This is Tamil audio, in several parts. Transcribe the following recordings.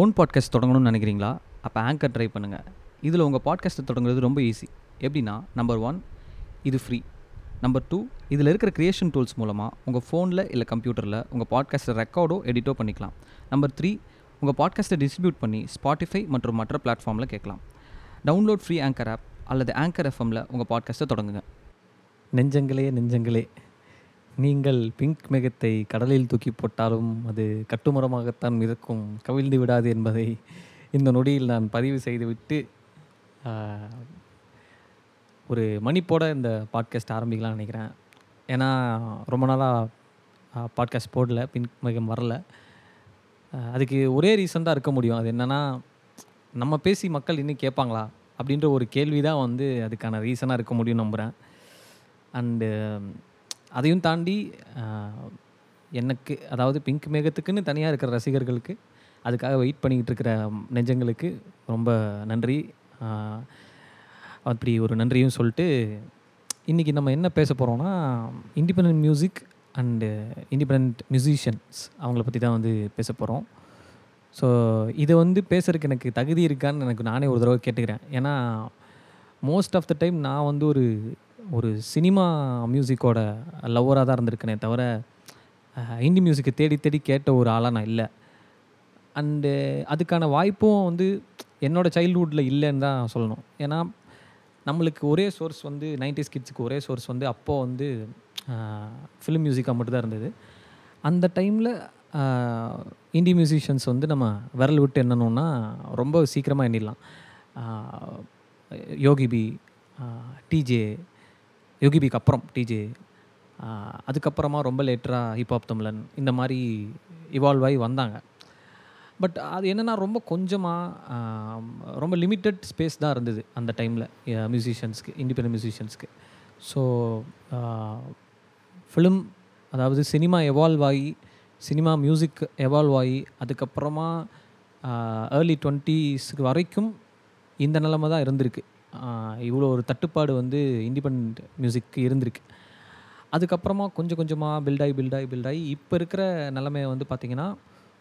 ஓன் பாட்காஸ்ட் தொடங்கணும்னு நினைக்கிறீங்களா? அப்போ ஆங்கர் ட்ரை பண்ணுங்கள். இதில் உங்கள் பாட்காஸ்ட்டை தொடங்குறது ரொம்ப ஈஸி. எப்படின்னா, நம்பர் 1, இது ஃப்ரீ. நம்பர் 2, இதில் இருக்கிற க்ரியேஷன் டூல்ஸ் மூலமாக உங்கள் ஃபோனில் இல்லை கம்ப்யூட்டரில் உங்கள் பாட்காஸ்ட்டை ரெக்கார்டோ எடிட்டோ பண்ணிக்கலாம். நம்பர் 3, உங்கள் பாட்காஸ்ட்டை டிஸ்ட்ரிபியூட் பண்ணி ஸ்பாட்டிஃபை மற்றும் மற்ற பிளாட்ஃபார்மில் கேட்கலாம். டவுன்லோட் ஃப்ரீ ஆங்கர் ஆப் அல்லது ஆங்கர் எஃப்எம்மில் உங்கள் பாட்காஸ்ட்டை தொடங்குங்க. நெஞ்சங்களே, நீங்கள் பிங்க் மேகத்தை கடலில் தூக்கி போட்டாலும் அது கட்டுமரமாகத்தான் மிதக்கும், கவிழ்ந்து விடாது என்பதை இந்த நொடியில் நான் பதிவு செய்துவிட்டு ஒரு மணிப்போட இந்த பாட்காஸ்ட் ஆரம்பிக்கலாம்னு நினைக்கிறேன். ஏன்னா ரொம்ப நாளாக பாட்காஸ்ட் போடல, பிங்க் மேகம் வரல. அதுக்கு ஒரே ரீசன் தான் இருக்க முடியும். அது என்னென்னா, நம்ம பேசி மக்கள் இன்னும் கேட்பாங்களா அப்படின்ற ஒரு கேள்வி தான் வந்து அதுக்கான ரீசனாக இருக்க முடியும்னு நம்புகிறேன். அண்டு அதையும் தாண்டி எனக்கு, அதாவது பிங்க் மேகத்துக்குன்னு தனியாக இருக்கிற ரசிகர்களுக்கு, அதுக்காக வெயிட் பண்ணிக்கிட்டு இருக்கிற நெஞ்சங்களுக்கு ரொம்ப நன்றி. அப்படி ஒரு நன்றியும் சொல்லிட்டு, இன்றைக்கி நம்ம என்ன பேச போகிறோன்னா, independent music and independent musicians, அவங்கள பற்றி தான் வந்து பேச போகிறோம். ஸோ இதை வந்து பேசுகிறதுக்கு எனக்கு தகுதி இருக்கான்னு எனக்கு நானே ஒரு தடவை கேட்டுக்கிறேன். ஏன்னா மோஸ்ட் ஆஃப் த டைம் நான் வந்து ஒரு சினிமா மியூசிக்கோட லவ்வராக தான் இருந்திருக்கேனே தவிர, ஹிந்தி மியூசிக்கை தேடி கேட்ட ஒரு ஆளாக நான் இல்லை. அண்டு அதுக்கான வாய்ப்பும் வந்து என்னோடய சைல்ட்ஹுட்டில் இல்லைன்னு தான் சொல்லணும். ஏன்னா நம்மளுக்கு ஒரே சோர்ஸ் வந்து 90s கிட்ஸுக்கு ஒரே சோர்ஸ் வந்து அப்போது வந்து ஃபிலிம் மியூசிக்காக மட்டும்தான் இருந்தது. அந்த டைமில் இந்தி மியூசிஷியன்ஸ் வந்து நம்ம விரல் விட்டு என்னன்னா ரொம்ப சீக்கிரமாக எண்ணிடலாம். யோகிபி, டிஜே யோகிபிக்கு அப்புறம் டிஜே, அதுக்கப்புறமா ரொம்ப லேட்டராக ஹிப்ஹாப் தமிழன், இந்த மாதிரி இவால்வ் ஆகி வந்தாங்க. பட் அது என்னென்னா, ரொம்ப கொஞ்சமாக ரொம்ப லிமிட்டட் ஸ்பேஸ் தான் இருந்தது அந்த டைமில் மியூசிஷியன்ஸ்க்கு, இண்டிபெண்டன்ட் மியூசிஷியன்ஸ்க்கு. ஸோ ஃபிலிம், அதாவது சினிமா எவால்வ் ஆகி, சினிமா மியூசிக் எவால்வ் ஆகி, அதுக்கப்புறமா ஏர்லி 20s வரைக்கும் இந்த நிலமை தான் இருந்திருக்கு. இவ்வளோ ஒரு தட்டுப்பாடு வந்து இண்டிபெண்ட் மியூசிக்கு இருந்திருக்கு. அதுக்கப்புறமா கொஞ்சம் கொஞ்சமாக பில்டாகி இப்போ இருக்கிற நிலமையை வந்து பார்த்திங்கன்னா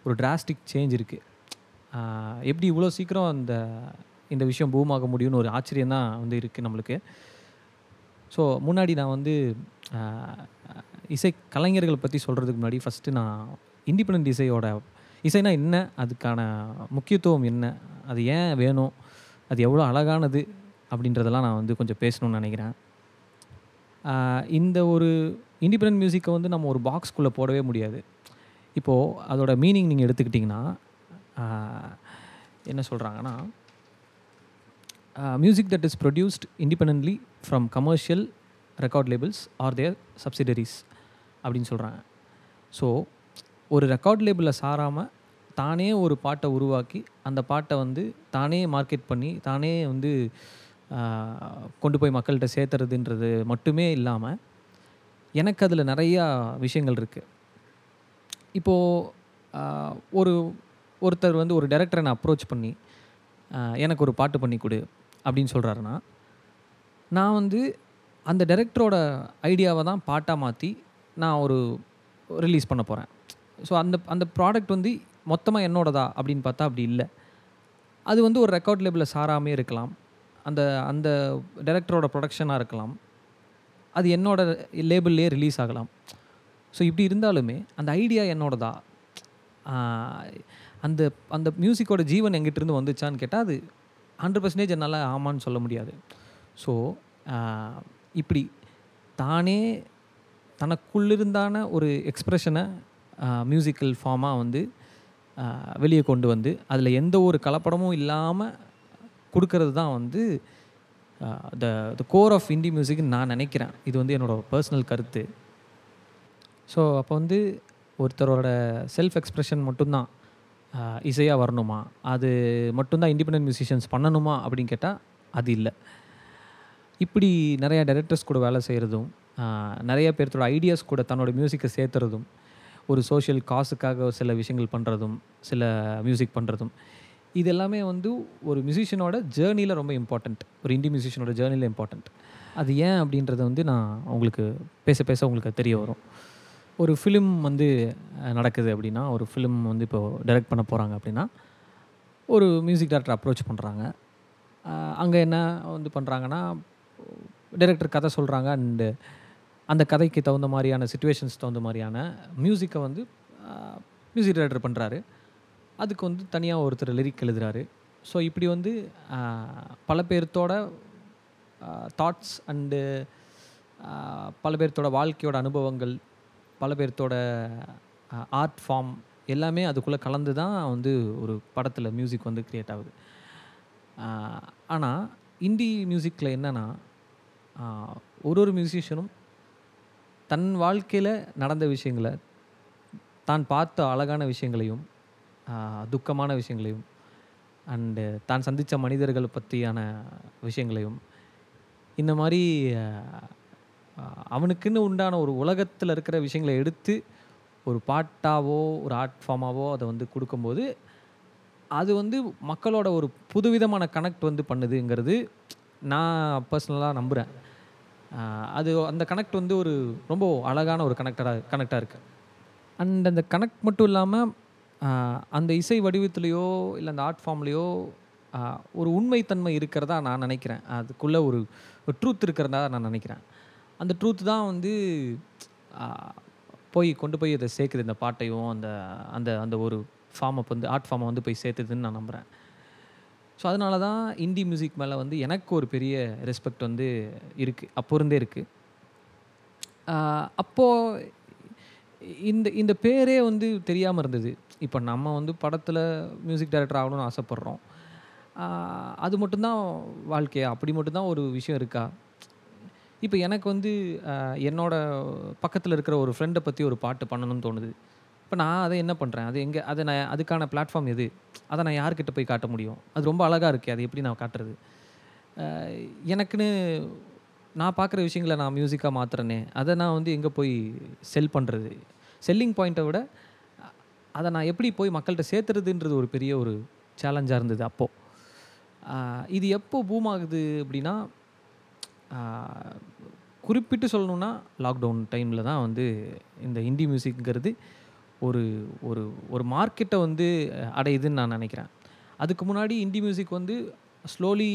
ஒரு டிராஸ்டிக் சேஞ்ச் இருக்குது. எப்படி இவ்வளோ சீக்கிரம் இந்த விஷயம் பூம் ஆக முடியும்னு ஒரு ஆச்சரியம் தான் வந்து இருக்குது நம்மளுக்கு. ஸோ முன்னாடி நான் வந்து இசை கலைஞர்களை பற்றி சொல்கிறதுக்கு முன்னாடி ஃபஸ்ட்டு நான் இண்டிபெண்டன்ட் இசைனா என்ன, அதுக்கான முக்கியத்துவம் என்ன, அது ஏன் வேணும், அது எவ்வளோ அழகானது அப்படின்றதெல்லாம் நான் வந்து கொஞ்சம் பேசணும்னு நினைக்கிறேன். இந்த ஒரு இண்டிபெண்டன்ட் மியூசிக்கை வந்து நம்ம ஒரு பாக்ஸ்குள்ளே போடவே முடியாது. இப்போது அதோட மீனிங் நீங்கள் எடுத்துக்கிட்டிங்கன்னா என்ன சொல்கிறாங்கன்னா, music that is produced independently from commercial record labels or their subsidiaries அப்படின்னு சொல்கிறாங்க. ஸோ ஒரு ரெக்கார்ட் லேபிளில் சாராமல் தானே ஒரு பாட்டை உருவாக்கி, அந்த பாட்டை வந்து தானே மார்க்கெட் பண்ணி, தானே வந்து கொண்டு போய் மக்கள்கிட்ட சேர்த்துறதுன்றது மட்டுமே இல்லாமல், எனக்கு அதில் நிறையா விஷயங்கள் இருக்குது. இப்போது ஒருத்தர் வந்து ஒரு டைரக்டரை நான் அப்ரோச் பண்ணி எனக்கு ஒரு பாட்டு பண்ணி கொடு அப்படின்னு சொல்கிறாருன்னா, நான் வந்து அந்த டைரக்டரோட ஐடியாவை தான் பாட்டாக மாற்றி நான் ஒரு ரிலீஸ் பண்ண போகிறேன். ஸோ அந்த ப்ராடக்ட் வந்து மொத்தமாக என்னோடதா அப்படின்னு பார்த்தா அப்படி இல்லை. அது வந்து ஒரு ரெக்கார்ட் லேபிளில் சாராமே இருக்கலாம், அந்த டைரக்டரோட ப்ரொடக்ஷனாக இருக்கலாம், அது என்னோட லேபிள்லேயே ரிலீஸ் ஆகலாம். ஸோ இப்படி இருந்தாலுமே அந்த ஐடியா என்னோடதா, அந்த மியூசிக்கோட ஜீவன் எங்கிட்டிருந்து வந்துச்சான்னு கேட்டால் அது 100% என்னால் ஆமான்னு சொல்ல முடியாது. ஸோ இப்படி தானே தனக்குள்ளிருந்தான ஒரு எக்ஸ்ப்ரெஷனை மியூசிக்கல் ஃபார்மாக வந்து வெளியே கொண்டு வந்து அதில் எந்த ஒரு கலப்படமும் இல்லாமல் கொடுக்கறது தான் வந்து த கோர் ஆஃப் இண்டி மியூசிக்னு நான் நினைக்கிறேன். இது வந்து என்னோடய பர்சனல் கருத்து. ஸோ அப்போ வந்து ஒருத்தரோட செல்ஃப் எக்ஸ்ப்ரெஷன் மட்டும்தான் இசையாக வரணுமா, அது மட்டும்தான் இண்டிபெண்டன்ட் மியூசிஷியன்ஸ் பண்ணணுமா அப்படின்னு கேட்டால் அது இல்லை. இப்படி நிறையா டைரக்டர்ஸ் கூட வேலை செய்கிறதும், நிறையா பேர்த்தோட ஐடியாஸ் கூட தன்னோட மியூசிக்கை சேர்த்துறதும், ஒரு சோஷியல் காசுக்காக சில விஷயங்கள் பண்ணுறதும், சில மியூசிக் பண்ணுறதும், இது எல்லாமே வந்து ஒரு மியூசிஷியனோட ஜேர்னியில் ரொம்ப இம்பார்ட்டண்ட், ஒரு இண்டி மியூசிஷியனோட ஜேர்னியில் இம்பார்ட்டண்ட். அது ஏன் அப்படின்றத வந்து நான் உங்களுக்கு பேச உங்களுக்கு தெரிய வரும். ஒரு ஃபிலிம் வந்து நடக்குது அப்படின்னா, ஒரு ஃபிலிம் வந்து இப்போது டைரக்ட் பண்ண போகிறாங்க அப்படின்னா, ஒரு மியூசிக் டேரக்டர் அப்ரோச் பண்ணுறாங்க. அங்கே என்ன வந்து பண்ணுறாங்கன்னா, டைரக்டர் கதை சொல்கிறாங்க அண்டு அந்த கதைக்கு தகுந்த மாதிரியான சிச்சுவேஷன்ஸ் தகுந்த மாதிரியான மியூசிக்கை வந்து மியூசிக் டைரக்டர் பண்ணுறாரு. அதுக்கு வந்து தனியாக ஒருத்தர் லிரிக் எழுதுகிறாரு. ஸோ இப்படி வந்து பல பேர்த்தோட தாட்ஸ் அண்டு பல பேர்த்தோட வாழ்க்கையோட அனுபவங்கள், பல பேர்த்தோட ஆர்ட் ஃபார்ம் எல்லாமே அதுக்குள்ளே கலந்து தான் வந்து ஒரு படத்தில் மியூசிக் வந்து க்ரியேட் ஆகுது. ஆனால் இந்தி மியூசிக்கில் என்னென்னா, ஒரு மியூசிஷியனும் தன் வாழ்க்கையில் நடந்த விஷயங்களை, தான் பார்த்த அழகான விஷயங்களையும் துக்கமான விஷயங்களையும் அண்டு தான் சந்தித்த மனிதர்கள் பற்றியான விஷயங்களையும் இந்த மாதிரி அவனுக்குன்னு உண்டான ஒரு உலகத்தில் இருக்கிற விஷயங்களை எடுத்து ஒரு பாட்டாவோ ஒரு ஆர்ட் ஃபார்மாவோ அதை வந்து கொடுக்கும்போது அது வந்து மக்களோட ஒரு புதுவிதமான கனெக்ட் வந்து பண்ணுதுங்கிறது நான் பர்சனலாக நம்புகிறேன். அது அந்த கனெக்ட் வந்து ஒரு ரொம்ப அழகான ஒரு கனெக்டாக இருக்குது. அண்ட் அந்த கனெக்ட் மட்டும் இல்லாமல் அந்த இசை வடிவத்துலேயோ இல்லை அந்த ஆர்ட் ஃபார்ம்லேயோ ஒரு உண்மைத்தன்மை இருக்கிறதா நான் நினைக்கிறேன். அதுக்குள்ளே ஒரு ட்ரூத் இருக்கிறதா நான் நினைக்கிறேன். அந்த ட்ரூத் தான் வந்து போய் கொண்டு போய் அதை சேர்க்குது, இந்த பாட்டையும் அந்த அந்த அந்த ஒரு ஃபார்மை வந்து ஆர்ட் ஃபார்மை வந்து போய் சேர்த்துதுன்னு நான் நம்புகிறேன். ஸோ அதனால தான் இந்தி மியூசிக் மேலே வந்து எனக்கு ஒரு பெரிய ரெஸ்பெக்ட் வந்து இருக்குது, அப்போ இருந்தே இருக்குது. அப்போது இந்த இந்த பேரே வந்து தெரியாமல் இருந்தது. இப்போ நம்ம வந்து படத்தில் மியூசிக் டைரக்டர் ஆகணும்னு ஆசைப்பட்றோம், அது மட்டும்தான் வாழ்க்கையா, அப்படி மட்டும்தான் ஒரு விஷயம் இருக்கா? இப்போ எனக்கு வந்து என்னோடய பக்கத்தில் இருக்கிற ஒரு ஃப்ரெண்டை பற்றி ஒரு பாட்டு பண்ணணும்னு தோணுது. இப்போ நான் அதை என்ன பண்ணுறேன், அது எங்கே, அதை நான் அதுக்கான பிளாட்ஃபார்ம் எது, அதை நான் யார்கிட்ட போய் காட்ட முடியும், அது ரொம்ப அழகாக இருக்குது, அது எப்படி நான் காட்டுறது, எனக்குன்னு நான் பார்க்குற விஷயங்களை நான் மியூசிக்காக மாற்றுறேனே, அதை நான் வந்து எங்கே போய் செல் பண்ணுறது, செல்லிங் பாயிண்ட்டை விட அதை நான் எப்படி போய் மக்கள்கிட்ட சேர்த்துறதுன்றது ஒரு பெரிய ஒரு சேலஞ்சாக இருந்தது அப்போது. இது எப்போ பூம் ஆகுது அப்படின்னா, குறிப்பிட்டு சொல்லணுன்னா லாக்டவுன் டைமில் தான் வந்து இந்த ஹிந்தி மியூசிக்ங்கிறது ஒரு ஒரு ஒரு மார்க்கெட்டை வந்து அடையுதுன்னு நான் நினைக்கிறேன். அதுக்கு முன்னாடி ஹிந்தி மியூசிக் வந்து ஸ்லோலி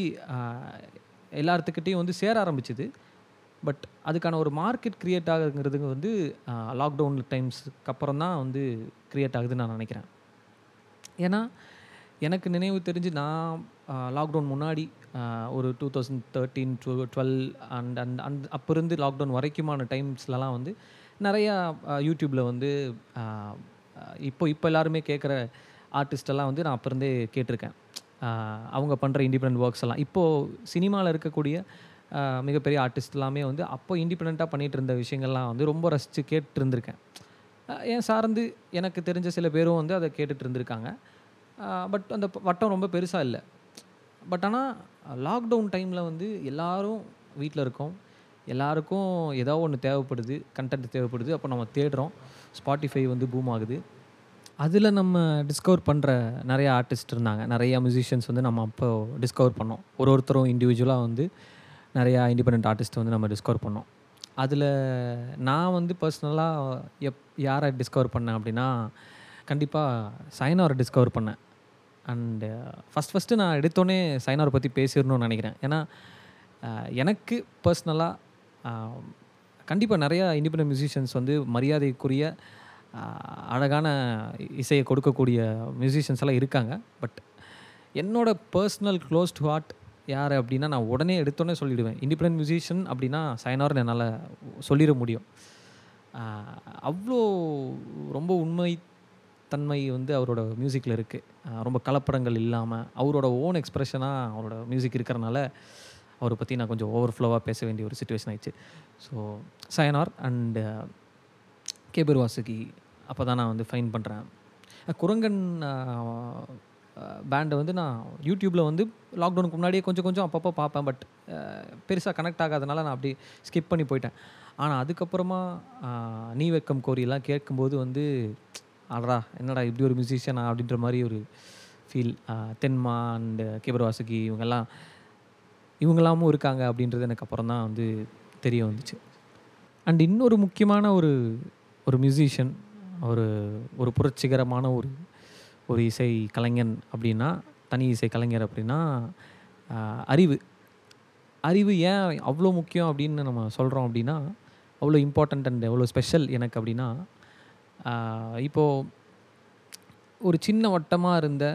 எல்லாத்துக்கிட்டையும் வந்து சேர ஆரம்பிச்சிது. பட் அதுக்கான ஒரு மார்க்கெட் க்ரியேட் ஆகுங்கிறதுங்க வந்து லாக்டவுன் டைம்ஸுக்கு அப்புறம் தான் வந்து க்ரியேட் ஆகுதுன்னு நான் நினைக்கிறேன். ஏன்னா எனக்கு நினைவு தெரிஞ்சு நான் லாக்டவுன் முன்னாடி ஒரு 2013 12 அண்ட் அண்ட் அண்ட் அப்போ இருந்து லாக்டவுன் வரைக்குமான டைம்ஸ்லலாம் வந்து நிறையா யூடியூப்பில் வந்து இப்போ எல்லாருமே கேட்குற ஆர்டிஸ்டெல்லாம் வந்து நான் அப்போ இருந்தே கேட்டிருக்கேன். அவங்க பண்ணுற இண்டிபெண்ட் ஒர்க்ஸ் எல்லாம், இப்போது சினிமாவில் இருக்கக்கூடிய மிகப்பெரிய ஆர்டிஸ்ட் எல்லாமே வந்து அப்போ இண்டிபெண்ட்டாக பண்ணிகிட்டு இருந்த விஷயங்கள்லாம் வந்து ரொம்ப ரசித்து கேட்டுருந்துருக்கேன். ஏன் சார்ந்து எனக்கு தெரிஞ்ச சில பேரும் வந்து அதை கேட்டுட்டு இருந்திருக்காங்க. பட் அந்த வட்டம் ரொம்ப பெருசாக இல்லை. பட் ஆனால் லாக்டவுன் டைமில் வந்து எல்லோரும் வீட்டில் இருக்கோம், எல்லாருக்கும் ஏதோ ஒன்று தேவைப்படுது, கண்டென்ட் தேவைப்படுது. அப்போ நம்ம தேடுறோம், ஸ்பாட்டிஃபை வந்து பூம் ஆகுது. அதில் நம்ம டிஸ்கவர் பண்ணுற நிறையா ஆர்டிஸ்ட் இருந்தாங்க, நிறையா மியூசிஷியன்ஸ் வந்து நம்ம அப்போ டிஸ்கவர் பண்ணோம். ஒருத்தரும் இண்டிவிஜுவலாக வந்து நிறையா இண்டிபெண்ட் ஆர்டிஸ்ட் வந்து நம்ம டிஸ்கவர் பண்ணோம். அதில் நான் வந்து பர்சனலாக யாரை டிஸ்கவர் பண்ணேன் அப்படின்னா, கண்டிப்பாக சைனாரை டிஸ்கவர் பண்ணேன். அண்டு ஃபஸ்ட்டு நான் எடுத்தோடனே சைனாரை பற்றி பேசிடணும்னு நினைக்கிறேன். ஏன்னா எனக்கு பர்சனலாக கண்டிப்பாக நிறையா இண்டிபெண்ட் மியூசிஷியன்ஸ் வந்து மரியாதைக்குரிய அழகான இசையை கொடுக்கக்கூடிய மியூசிஷியன்ஸ் எல்லாம் இருக்காங்க. பட் என்னோடய பர்சனல் க்ளோஸ் டு ஹார்ட் யார் அப்படின்னா, நான் உடனே எடுத்தோடனே சொல்லிவிடுவேன், இண்டிபெண்ட் மியூசிஷியன் அப்படின்னா சைனார்னு என்னால் சொல்லிட முடியும். அவ்வளோ ரொம்ப உண்மைத்தன்மை வந்து அவரோட மியூசிக்கில் இருக்குது. ரொம்ப கலப்படங்கள் இல்லாமல் அவரோட ஓன் எக்ஸ்ப்ரெஷனாக அவரோட மியூசிக் இருக்கிறனால அவரை பற்றி நான் கொஞ்சம் ஓவர்ஃப்ளோவாக பேச வேண்டிய ஒரு சுச்சுவேஷன் ஆயிடுச்சு. ஸோ சயனார் அண்டு கபீர் வாசுகி அப்போ தான் நான் வந்து ஃபைன் பண்ணுறேன். குரங்கன் பேண்டை வந்து நான் யூடியூப்பில் வந்து லாக்டவுனுக்கு முன்னாடியே கொஞ்சம் அப்பப்போ பார்ப்பேன். பட் பெருசாக கனெக்ட் ஆகாதனால நான் அப்படி ஸ்கிப் பண்ணி போயிட்டேன். ஆனால் அதுக்கப்புறமா நீ வெக்கம் கோரியெல்லாம் கேட்கும்போது வந்து அடடா என்னடா இப்படி ஒரு மியூசிஷியனா அப்படின்ற மாதிரி ஒரு ஃபீல். தென்மா அண்டு கபீர் வாசுகி இவங்கெல்லாமும் இருக்காங்க அப்படின்றது எனக்கு அப்புறம் தான் வந்து தெரிய வந்துச்சு. அண்ட் இன்னொரு முக்கியமான ஒரு மியூசிஷியன், ஒரு புரட்சிகரமான ஒரு இசை கலைஞன் அப்படின்னா தனி இசை கலைஞர் அப்படின்னா அறிவு. அறிவு ஏன் அவ்வளோ முக்கியம் அப்படின்னு நம்ம சொல்கிறோம் அப்படின்னா, அவ்வளோ இம்பார்ட்டண்ட் அண்ட் எவ்வளோ ஸ்பெஷல் எனக்கு அப்படின்னா, இப்போது ஒரு சின்ன வட்டமாக இருந்த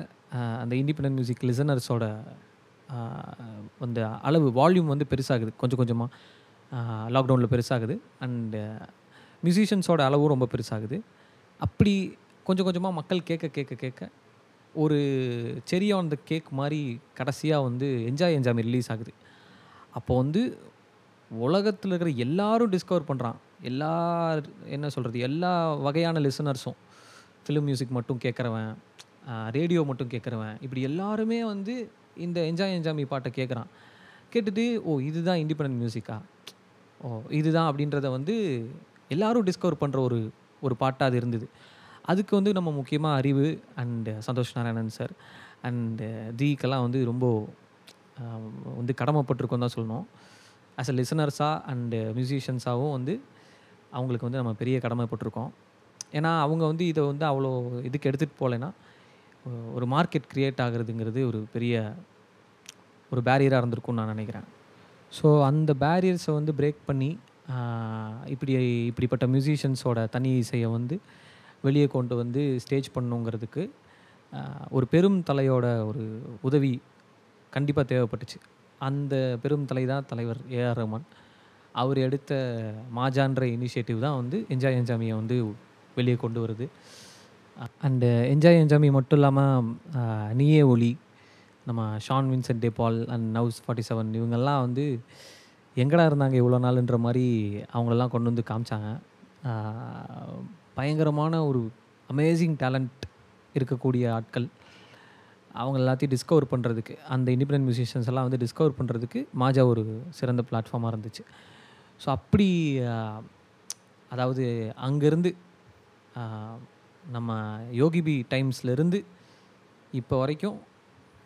அந்த இண்டிபெண்டன்ட் மியூசிக் லிசனர்ஸோட அந்த அளவு வால்யூம் வந்து பெருசாகுது, கொஞ்சம் கொஞ்சமாக லாக்டவுனில் பெருசாகுது. அண்டு மியூசிஷியன்ஸோட அளவும் ரொம்ப பெருசாகுது. அப்படி கொஞ்சம் கொஞ்சமாக மக்கள் கேட்க கேட்க கேட்க ஒரு செரி ஆன் த கேக் மாதிரி கடைசியாக வந்து என்ஜாய் என்ஜாமி ரிலீஸ் ஆகுது. அப்போது வந்து உலகத்தில் இருக்கிற எல்லாரும் டிஸ்கவர் பண்ணுறான். எல்லா என்ன சொல்கிறது, எல்லா வகையான லிசனர்ஸும், ஃபிலிம் மியூசிக் மட்டும் கேட்குறவன், ரேடியோ மட்டும் கேட்குறவன், இப்படி எல்லாருமே வந்து இந்த என்ஜாய் என்ஜாமி பாட்டை கேட்குறான். கேட்டுட்டு ஓ இதுதான் இண்டிபெண்டன்ட் மியூசிக்கா, ஓ இதுதான் அப்படின்றத வந்து எல்லோரும் டிஸ்கவர் பண்ணுற ஒரு பாட்டாக அது இருந்தது. அதுக்கு வந்து நம்ம முக்கியமாக Arivu and Santhosh Narayanan sir and தீக்கெல்லாம் வந்து ரொம்ப வந்து கடமைப்பட்டிருக்கோம் தான் சொல்லணும். ஆஸ் அ லிசனர்ஸாக அண்டு மியூசிஷியன்ஸாகவும் வந்து அவங்களுக்கு வந்து நம்ம பெரிய கடமைப்பட்டிருக்கோம். ஏன்னா அவங்க வந்து இதை வந்து அவ்வளோ இதுக்கு எடுத்துகிட்டு போகலைன்னா ஒரு மார்க்கெட் க்ரியேட் ஆகுறதுங்கிறது ஒரு பெரிய ஒரு பேரியராக இருந்திருக்கும்னு நான் நினைக்கிறேன். ஸோ அந்த பேரியர்ஸை வந்து பிரேக் பண்ணி இப்படிப்பட்ட மியூசிஷியன்ஸோட தனி இசையை வந்து வெளியே கொண்டு வந்து ஸ்டேஜ் பண்ணுங்கிறதுக்கு ஒரு பெரும் தலையோட ஒரு உதவி கண்டிப்பாக தேவைப்பட்டுச்சு. அந்த பெரும் தலை தான் தலைவர் ஏஆர் ரஹ்மான். அவர் எடுத்த மாஜான்ற இனிஷியேட்டிவ் தான் வந்து என்ஜாய் என்ஜாமியை வந்து வெளியே கொண்டு வருது. அண்டு என்ஜாய் என்ஜாமி மட்டும் இல்லாமல் நீயே ஒலி, நம்ம Shan Vincent de Paul and House 47 இவங்கெல்லாம் வந்து எங்கடா இருந்தாங்க இவ்வளோ நாளுன்ற மாதிரி அவங்களெல்லாம் கொண்டு வந்து காமிச்சாங்க. பயங்கரமான ஒரு அமேசிங் டேலண்ட் இருக்கக்கூடிய ஆட்கள். அவங்க எல்லாத்தையும் டிஸ்கவர் பண்ணுறதுக்கு, அந்த இண்டிபெண்டன்ட் மியூசிஷியன்ஸ் எல்லாம் வந்து டிஸ்கவர் பண்ணுறதுக்கு மாஜா ஒரு சிறந்த பிளாட்ஃபார்மாக இருந்துச்சு. ஸோ அப்படி அதாவது அங்கேருந்து நம்ம யோகிபி டைம்ஸ்லேருந்து இப்போ வரைக்கும்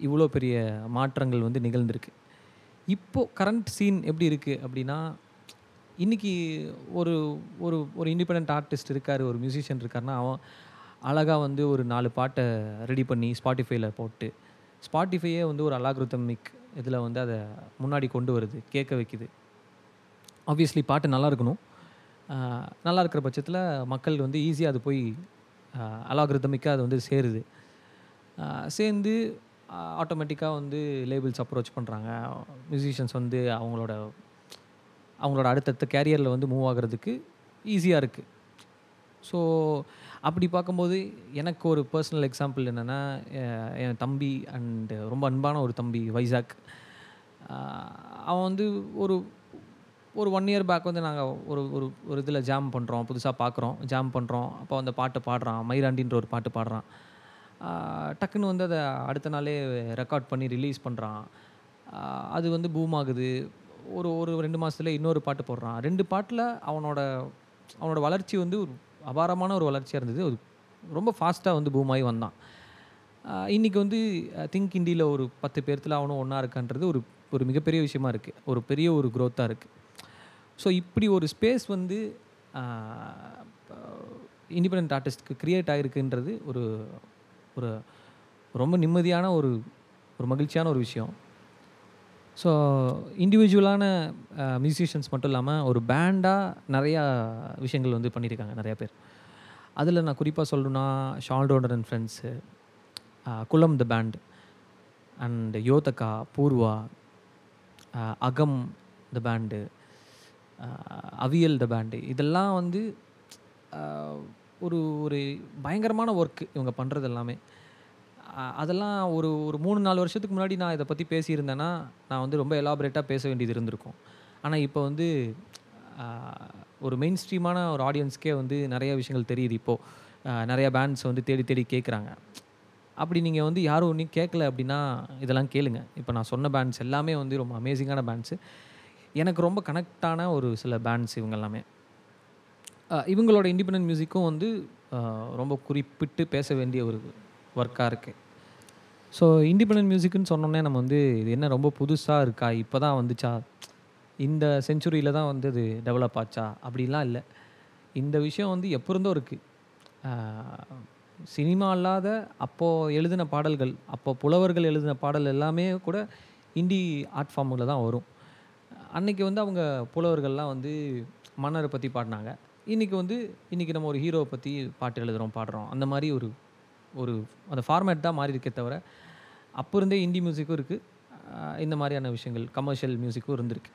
இவ்வளோ பெரிய மாற்றங்கள் வந்து நிகழ்ந்திருக்கு. இப்போது கரண்ட் சீன் எப்படி இருக்குது அப்படின்னா, இன்றைக்கி ஒரு ஒரு ஒரு இண்டிபெண்ட் ஆர்டிஸ்ட் இருக்கார், ஒரு மியூசிஷியன் இருக்காருன்னா அவன் அழகாக வந்து ஒரு 4 பாட்டை ரெடி பண்ணி ஸ்பாட்டிஃபைல போட்டு ஸ்பாட்டிஃபையே வந்து ஒரு அலாகிருத்தமிக் இதில் வந்து அதை முன்னாடி கொண்டு வருது, கேட்க வைக்குது. ஆப்வியஸ்லி பாட்டு நல்லா இருக்கணும். நல்லா இருக்கிற பட்சத்தில் மக்கள் வந்து ஈஸியாக அது போய் அலாகிருத்தமிக்காக அது வந்து சேருது. சேர்ந்து ஆட்டோமேட்டிக்காக வந்து லேபிள்ஸ் அப்ரோச் பண்ணுறாங்க. மியூசிஷியன்ஸ் வந்து அவங்களோட அடுத்தடுத்த கேரியரில் வந்து மூவ் ஆகிறதுக்கு ஈஸியாக இருக்குது. ஸோ அப்படி பார்க்கும்போது எனக்கு ஒரு பர்சனல் எக்ஸாம்பிள் என்னென்னா, என் தம்பி அண்டு ரொம்ப அன்பான ஒரு தம்பி வைசாக், அவன் வந்து ஒரு ஒரு 1 year பேக் வந்து நாங்கள் ஒரு ஒரு இதில் ஜாம் பண்ணுறோம், புதுசாக பார்க்குறோம், ஜாம் பண்ணுறோம். அப்போ அந்த பாட்டை பாடுறான், மயிராண்டின்ற ஒரு பாட்டு பாடுறான். டக்குன்னு வந்து அதை அடுத்த நாளே ரெக்கார்ட் பண்ணி ரிலீஸ் பண்ணுறான். அது வந்து பூம் ஆகுது. ஒரு ஒரு 2 மாதத்துல இன்னொரு பாட்டு போடுறான். 2 பாட்டில் அவனோட வளர்ச்சி வந்து ஒரு அபாரமான ஒரு வளர்ச்சியாக இருந்தது. அது ரொம்ப ஃபாஸ்ட்டாக வந்து பூமாகி வந்தான். இன்றைக்கி வந்து திங்க் இண்டியில் ஒரு 10 பேர்த்தில் அவனும் ஒன்றா இருக்கான்றது ஒரு ஒரு மிகப்பெரிய விஷயமா இருக்குது, ஒரு பெரிய ஒரு க்ரோத்தாக இருக்குது. ஸோ இப்படி ஒரு ஸ்பேஸ் வந்து இண்டிபெண்டன்ட் ஆர்டிஸ்ட்க்கு க்ரியேட் ஆகிருக்குன்றது ஒரு ஒரு ரொம்ப நிம்மதியான ஒரு ஒரு மகிழ்ச்சியான ஒரு விஷயம். ஸோ இண்டிவிஜுவலான மியூசிஷியன்ஸ் மட்டும் இல்லாமல் ஒரு பேண்டாக நிறையா விஷயங்கள் வந்து பண்ணியிருக்காங்க நிறையா பேர். அதில் நான் குறிப்பாக சொல்லணுன்னா shawl rounder and friends, Kulam the band and Yodhakka Poorva, Agam the pant, aviyal the pant, இதெல்லாம் வந்து ஒரு ஒரு பயங்கரமான ஒர்க்கு இவங்க பண்ணுறது எல்லாமே. அதெல்லாம் ஒரு ஒரு 3-4 வருஷத்துக்கு முன்னாடி நான் இதை பற்றி பேசியிருந்தேன்னா நான் வந்து ரொம்ப எலாபரேட்டாக பேச வேண்டியது இருந்திருக்கும். ஆனால் இப்போ வந்து ஒரு மெயின் ஸ்ட்ரீமான ஒரு ஆடியன்ஸ்க்கே வந்து நிறையா விஷயங்கள் தெரியுது. இப்போது நிறையா பேண்ட்ஸ் வந்து தேடி தேடி கேட்குறாங்க. அப்படி நீங்கள் வந்து யாரும் ஒன்றும் கேட்கல அப்படின்னா இதெல்லாம் கேளுங்க. இப்போ நான் சொன்ன பேண்ட்ஸ் எல்லாமே வந்து ரொம்ப அமேசிங்கான பேண்ட்ஸு. எனக்கு ரொம்ப கனெக்டான ஒரு சில பேண்ட்ஸ் இவங்க எல்லாமே. இவங்களோட இண்டிபெண்டன்ட் மியூசிக்கும் வந்து ரொம்ப குறிப்பிட்டு பேச வேண்டிய ஒரு ஒர்க்காக இருக்குது. ஸோ இண்டிபெண்டன்ட் மியூசிக்குன்னு சொன்னோன்னே நம்ம வந்து இது என்ன ரொம்ப புதுசாக இருக்கா, இப்போ தான் வந்துச்சா, இந்த செஞ்சுரியில் தான் வந்து இது டெவலப் ஆச்சா அப்படிலாம் இல்லை. இந்த விஷயம் வந்து எப்போ இருந்தோ இருக்குது. சினிமா இல்லாத அப்போது எழுதின பாடல்கள், அப்போ புலவர்கள் எழுதின பாடல் எல்லாமே கூட இண்டி ஆர்ட் ஃபார்மில் தான் வரும். அன்றைக்கி வந்து அவங்க புலவர்கள்லாம் வந்து மன்னரை பற்றி பாடினாங்க. இன்றைக்கி நம்ம ஒரு ஹீரோவை பற்றி பாட்டு எழுதுகிறோம், பாடுறோம். அந்த மாதிரி ஒரு ஒரு அந்த ஃபார்மேட் தான் மாறி இருக்கே தவிர அப்போ இருந்தே இண்டி மியூசிக்கும் இருக்குது, இந்த மாதிரியான விஷயங்கள் கமர்ஷியல் மியூசிக்கும் இருந்திருக்கு.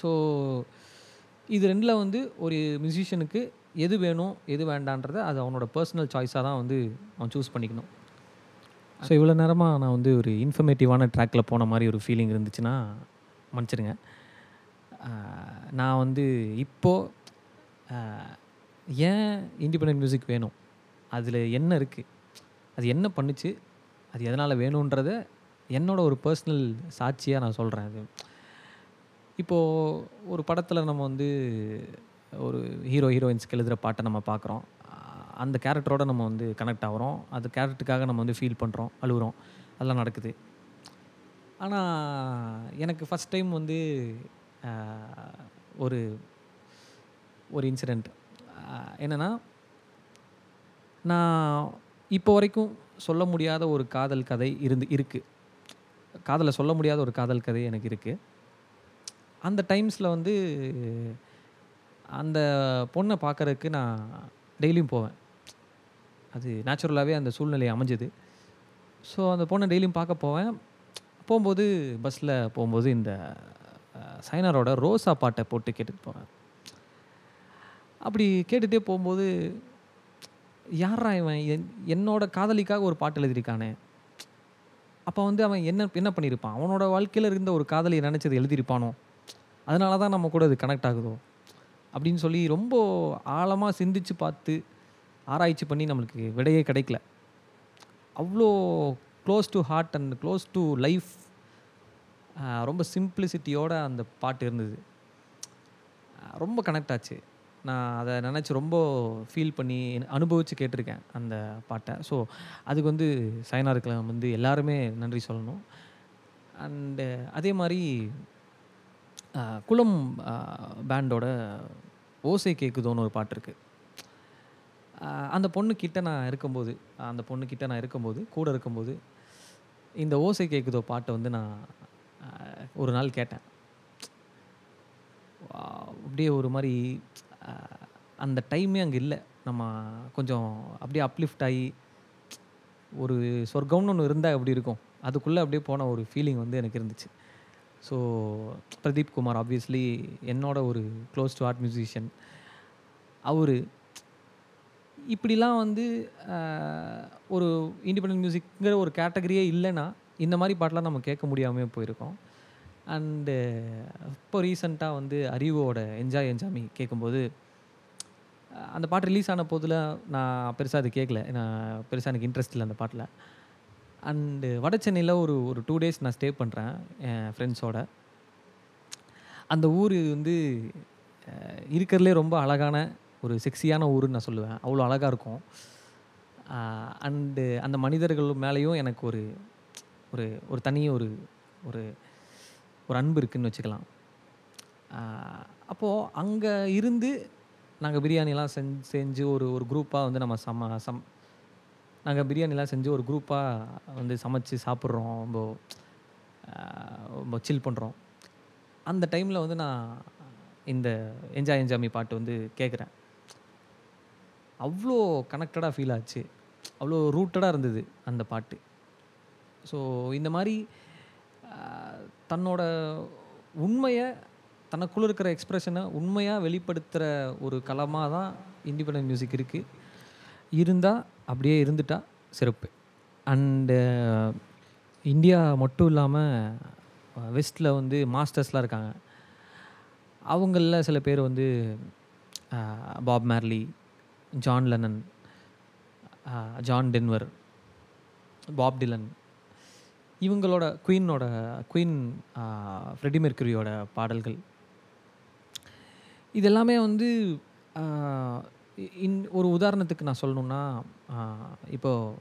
ஸோ இது ரெண்டில் வந்து ஒரு மியூசிஷியனுக்கு எது வேணும் எது வேண்டான்றத அது அவனோட பர்சனல் சாய்ஸாக தான் வந்து அவன் சூஸ் பண்ணிக்கணும். ஸோ இவ்வளோ நேரமாக நான் வந்து ஒரு இன்ஃபர்மேட்டிவான ட்ராக்கில் போன மாதிரி ஒரு ஃபீலிங் இருந்துச்சுன்னா மன்னிச்சிருங்க. நான் வந்து இப்போது ஏன் இண்டிபெண்டன்ட் மியூசிக் வேணும், அதில் என்ன இருக்குது, அது என்ன பண்ணுச்சு, அது எதனால் வேணுன்றத என்னோடய ஒரு பர்சனல் சாட்சியாக நான் சொல்கிறேன். அது இப்போது ஒரு படத்தில் நம்ம வந்து ஒரு ஹீரோ ஹீரோயின்ஸ்க்கு எழுதுகிற பாட்டை நம்ம பார்க்குறோம், அந்த கேரக்டரோடு நம்ம வந்து கனெக்ட் ஆகிறோம், அந்த கேரக்டருக்காக நம்ம வந்து ஃபீல் பண்ணுறோம், அழுகிறோம், அதெல்லாம் நடக்குது. ஆனால் எனக்கு ஃபஸ்ட் டைம் வந்து ஒரு ஒரு இன்சிடெண்ட் என்னென்னா, நான் இப்போ வரைக்கும் சொல்ல முடியாத ஒரு காதல் கதை இருக்குது, காதலை சொல்ல முடியாத ஒரு காதல் கதை எனக்கு இருக்குது. அந்த டைம்ஸில் வந்து அந்த பொண்ணை பார்க்குறதுக்கு நான் டெய்லியும் போவேன், அது நேச்சுரலாகவே அந்த சூழ்நிலை அமைஞ்சது. ஸோ அந்த பொண்ணை டெய்லியும் பார்க்க போவேன். போகும்போது பஸ்ஸில் போகும்போது இந்த சைனாரோட ரோசா பாட்டை போட்டு கேட்டுட்டு போவேன். அப்படி கேட்டுகிட்டே போகும்போது யாரா இவன் என்னோட காதலிக்காக ஒரு பாட்டு எழுதியிருக்கானே, அப்போ வந்து அவன் என்ன பண்ணியிருப்பான், அவனோட வாழ்க்கையில் இருந்த ஒரு காதலியை நினச்சது எழுதியிருப்பானோ, அதனால தான் நம்ம கூட அது கனெக்ட் ஆகுதோ அப்படின்னு சொல்லி ரொம்ப ஆழமாக சிந்தித்து பார்த்து ஆராய்ச்சி பண்ணி நம்மளுக்கு விடையே கிடைக்கல. அவ்வளோ close to heart and close to life, ரொம்ப சிம்பிளிசிட்டியோட அந்த பாட்டு இருந்தது, ரொம்ப கனெக்ட் ஆச்சு. நான் அதை நினச்சி ரொம்ப ஃபீல் பண்ணி அனுபவித்து கேட்டிருக்கேன் அந்த பாட்டை. ஸோ அதுக்கு வந்து சைனாருக்கு நம்ம வந்து எல்லாருமே நன்றி சொல்லணும். அண்டு அதே மாதிரி குலம் பேண்டோட ஓசை கேட்குதோன்னு ஒரு பாட்டு இருக்குது. அந்த பொண்ணுக்கிட்ட நான் இருக்கும்போது கூட இருக்கும்போது இந்த ஓசை கேட்குதோ பாட்டை வந்து நான் ஒரு நாள் கேட்டேன். அப்படியே ஒரு மாதிரி அந்த டைமே அங்கே இல்லை, நம்ம கொஞ்சம் அப்படியே அப்லிஃப்ட் ஆகி ஒரு சொர்க்கம்னு ஒன்று இருந்தால் எப்படி இருக்கும், அதுக்குள்ளே அப்படியே போன ஒரு ஃபீலிங் வந்து எனக்கு இருந்துச்சு. ஸோ பிரதீப் குமார் ஆப்வியஸ்லி என்னோட ஒரு க்ளோஸ் டு ஆர்ட் மியூசிஷியன், அவர் இப்படிலாம் வந்து ஒரு இண்டிபெண்டன்ட் மியூசிக்ங்கிற ஒரு கேட்டகரியே இல்லைன்னா இந்த மாதிரி பாட்டெலாம் நம்ம கேட்க முடியாமல் போயிருக்கோம். அண்டு இப்போ ரீசண்டாக வந்து அறிவோட என்ஜாய் என்ஜாமி கேட்கும்போது, அந்த பாட்டு ரிலீஸ் ஆன போதில் நான் பெருசாக அது கேட்கல, நான் பெருசாக எனக்கு இன்ட்ரெஸ்ட் இல்லை அந்த பாட்டில். அண்டு வட சென்னையில் ஒரு 2 days நான் ஸ்டே பண்ணுறேன் என் ஃப்ரெண்ட்ஸோட. அந்த ஊர் வந்து இருக்கிறதுலே ரொம்ப அழகான ஒரு செக்ஸியான ஊருன்னு நான் சொல்லுவேன், அவ்வளோ அழகாக இருக்கும். அண்டு அந்த மனிதர்கள் மேலேயும் எனக்கு ஒரு ஒரு ஒரு தனி ஒரு ஒரு ஒரு அன்பு இருக்குதுன்னு வச்சுக்கலாம். அப்போது அங்கே இருந்து நாங்கள் பிரியாணிலாம் செஞ்சு ஒரு குரூப்பாக வந்து நம்ம நாங்கள் பிரியாணிலாம் செஞ்சு ஒரு குரூப்பாக வந்து சமைச்சு சாப்பிட்றோம், ரொம்ப ரொம்ப சில் பண்ணுறோம். அந்த டைமில் வந்து நான் இந்த என்ஜாய் என்ஜாமி பாட்டு வந்து கேட்குறேன். அவ்வளோ கனெக்டடாக ஃபீல் ஆச்சு, அவ்வளோ ரூட்டடாக இருந்தது அந்த பாட்டு. ஸோ இந்த மாதிரி தன்னோட உண்மையை, தனக்குள்ளே இருக்கிற எக்ஸ்ப்ரெஷனை உண்மையாக வெளிப்படுத்துகிற ஒரு களமாக தான் இண்டிபெண்டன்ட் மியூசிக் இருக்குது. இருந்தால் அப்படியே இருந்துட்டால் சிறப்பு. அண்டு இந்தியா மட்டும் இல்லாமல் வெஸ்ட்டில் வந்து மாஸ்டர்ஸ்லாம் இருக்காங்க, அவங்களில் சில பேர் வந்து Bob Marley, John Lennon, John Denver, Bob Dylan, இவங்களோட குயின் ஃப்ரெடி மெர்க்குரியோட பாடல்கள், இதெல்லாமே வந்து ஒரு உதாரணத்துக்கு நான் சொல்லணுன்னா, இப்போது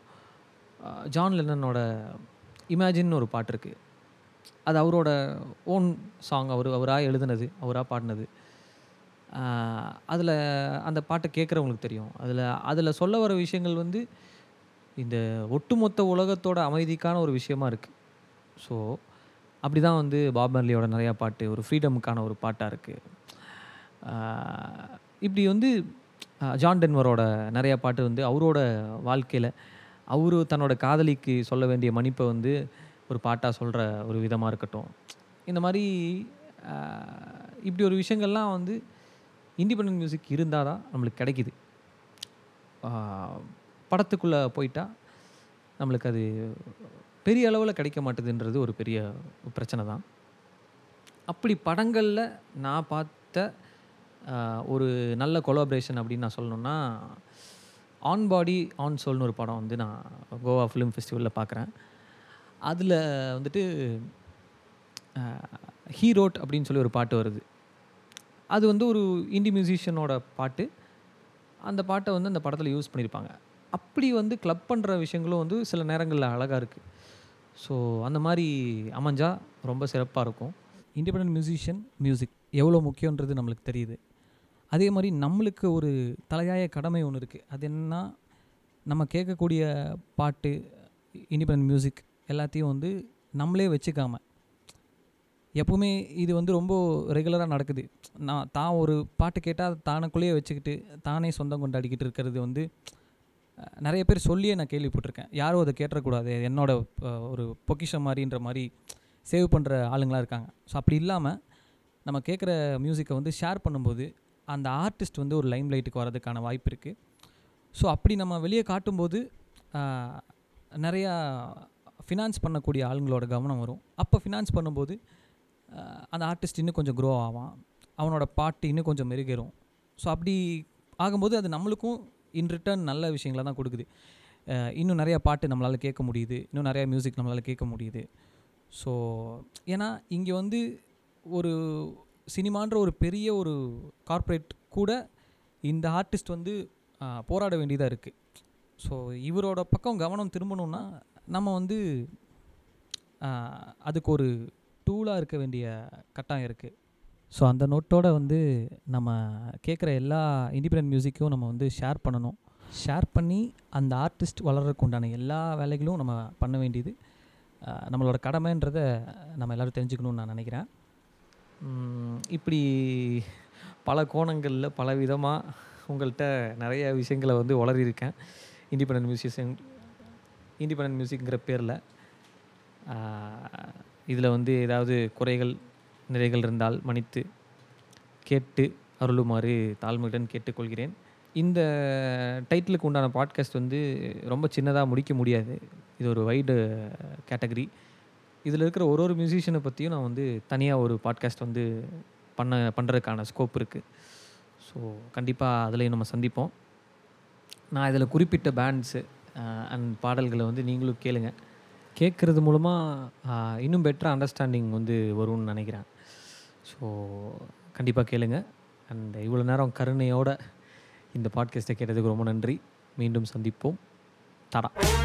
ஜான் லென்னனோட இமேஜின்னு ஒரு பாட்டு இருக்குது, அது அவரோட ஓன் சாங், அவராக எழுதுனது, அவராக பாடினது. அதில் அந்த பாட்டை கேட்குறவங்களுக்கு தெரியும். அதில் சொல்ல வர விஷயங்கள் வந்து இந்த ஒட்டுமொத்த உலகத்தோட அமைதிக்கான ஒரு விஷயமா இருக்குது. ஸோ அப்படி தான் வந்து பாப் மார்லியோட நிறையா பாட்டு ஒரு ஃப்ரீடமுக்கான ஒரு பாட்டாக இருக்குது. இப்படி வந்து ஜான் டென்வரோட நிறையா பாட்டு வந்து அவரோட வாழ்க்கையில் அவர் தன்னோட காதலிக்கு சொல்ல வேண்டிய மன்னிப்பை வந்து ஒரு பாட்டாக சொல்கிற ஒரு விதமாக இருக்கட்டும். இந்த மாதிரி இப்படி ஒரு விஷயங்கள்லாம் வந்து இண்டிபெண்டன்ட் மியூசிக் இருந்தால் தான் நம்மளுக்கு கிடைக்கிது. படத்துக்குள்ளே போயிட்டால் நம்மளுக்கு அது பெரிய அளவில் கிடைக்க மாட்டேதுன்றது ஒரு பெரிய பிரச்சனை தான். அப்படி படங்களில் நான் பார்த்த ஒரு நல்ல கொலாபரேஷன் அப்படின்னு நான் சொல்லணுன்னா, ஆன் பாடி ஆன் சோல்னு ஒரு படம் வந்து நான் கோவா ஃபிலிம் ஃபெஸ்டிவலில் பார்க்குறேன். அதில் வந்துட்டு ஹீரோட் அப்படின்னு சொல்லி ஒரு பாட்டு வருது. அது வந்து ஒரு இண்டி மியூசிஷியனோட பாட்டு. அந்த பாட்டை வந்து அந்த படத்தில் யூஸ் பண்ணியிருப்பாங்க. அப்படி வந்து கிளப் பண்ணுற விஷயங்களும் வந்து சில நேரங்களில் அழகாக இருக்குது. ஸோ அந்த மாதிரி அமைஞ்சால் ரொம்ப சிறப்பாக இருக்கும். இண்டிபெண்டன்ட் மியூசிஷியன் மியூசிக் எவ்வளோ முக்கியன்றது நம்மளுக்கு தெரியுது. அதே மாதிரி நம்மளுக்கு ஒரு தலையாய கடமை ஒன்று இருக்குது. அது என்னன்னா, நம்ம கேட்கக்கூடிய பாட்டு, இண்டிபெண்டன்ட் மியூசிக் எல்லாத்தையும் வந்து நம்மளே வச்சுக்காமல் எப்போவுமே இது வந்து ரொம்ப ரெகுலராக நடக்குது. நான் தான் ஒரு பாட்டு கேட்டால் தானுக்குள்ளேயே வச்சுக்கிட்டு தானே சொந்தம் கொண்டாடிக்கிட்டு இருக்கிறது வந்து நிறைய பேர் சொல்லியே நான் கேள்விப்பட்டிருக்கேன். யாரும் அதை கேட்டக்கூடாது, என்னோட ஒரு பொக்கிஷம் மாதிரின்ற மாதிரி சேவ் பண்ணுற ஆளுங்களாக இருக்காங்க. ஸோ அப்படி இல்லாமல் நம்ம கேட்குற மியூசிக்கை வந்து ஷேர் பண்ணும்போது அந்த ஆர்டிஸ்ட் வந்து ஒரு லைம் லைட்டுக்கு வர்றதுக்கான வாய்ப்பு இருக்குது. ஸோ அப்படி நம்ம வெளியே காட்டும்போது நிறையா ஃபினான்ஸ் பண்ணக்கூடிய ஆளுங்களோட கவனம் வரும். அப்போ ஃபினான்ஸ் பண்ணும்போது அந்த ஆர்டிஸ்ட் இன்னும் கொஞ்சம் க்ரோ ஆவான், அவனோட பாட்டு இன்னும் கொஞ்சம் மெருகேறும். ஸோ அப்படி ஆகும்போது அது நம்மளுக்கும் இன் ரிட்டர்ன் நல்ல விஷயங்களை தான் கொடுக்குது. இன்னும் நிறையா பாட்டு நம்மளால் கேட்க முடியுது, இன்னும் நிறையா மியூசிக் நம்மளால் கேட்க முடியுது. ஸோ ஏன்னா இங்கே வந்து ஒரு சினிமான்ற ஒரு பெரிய ஒரு கார்ப்பரேட் கூட இந்த ஆர்டிஸ்ட் வந்து போராட வேண்டியதாக இருக்குது. ஸோ இவரோட பக்கம் கவனம் திரும்பணுன்னா நம்ம வந்து அதுக்கு ஒரு டூலாக இருக்க வேண்டிய கட்டாயம் இருக்குது. ஸோ அந்த நோட்டோடு வந்து நம்ம கேட்குற எல்லா இண்டிபெண்டன்ட் மியூசிக்கும் நம்ம வந்து ஷேர் பண்ணணும். ஷேர் பண்ணி அந்த ஆர்டிஸ்ட் வளர்கிறதுக்கு உண்டான எல்லா வேலைகளும் நம்ம பண்ண வேண்டியது நம்மளோட கடமைன்றதை நம்ம எல்லோரும் தெரிஞ்சுக்கணும்னு நான் நினைக்கிறேன். இப்படி பல கோணங்களில் பல விதமாக உங்கள்கிட்ட நிறைய விஷயங்களை வந்து வளர்த்திருக்கேன். இண்டிபெண்டன்ட் மியூசிக்ங்கிற பேரில் இதில் வந்து ஏதாவது குறைகள் நிறைகள் இருந்தால் மன்னித்து கேட்டு அருளுமாறு தாழ்மையுடன் கேட்டுக்கொள்கிறேன். இந்த டைட்டிலுக்கு உண்டான பாட்காஸ்ட் வந்து ரொம்ப சின்னதாக முடிக்க முடியாது. இது ஒரு வைடு கேட்டகரி. இதில் இருக்கிற ஒரு மியூசிஷியனை பற்றியும் நான் வந்து தனியாக ஒரு பாட்காஸ்ட் வந்து பண்ணுறதுக்கான ஸ்கோப் இருக்குது. ஸோ கண்டிப்பாக அதிலையும் நம்ம சந்திப்போம். நான் இதில் குறிப்பிட்ட பேண்ட்ஸு அண்ட் பாடல்களை வந்து நீங்களும் கேளுங்க. கேட்குறது மூலமாக இன்னும் பெட்டராக அண்டர்ஸ்டாண்டிங் வந்து வரும்னு நினைக்கிறேன். ஸோ கண்டிப்பாக கேளுங்க. அண்ட் இவ்வளோ நேரம் கருணையோட இந்த பாட்காஸ்ட்டை கேட்டதுக்கு ரொம்ப நன்றி. மீண்டும் சந்திப்போம். தரா.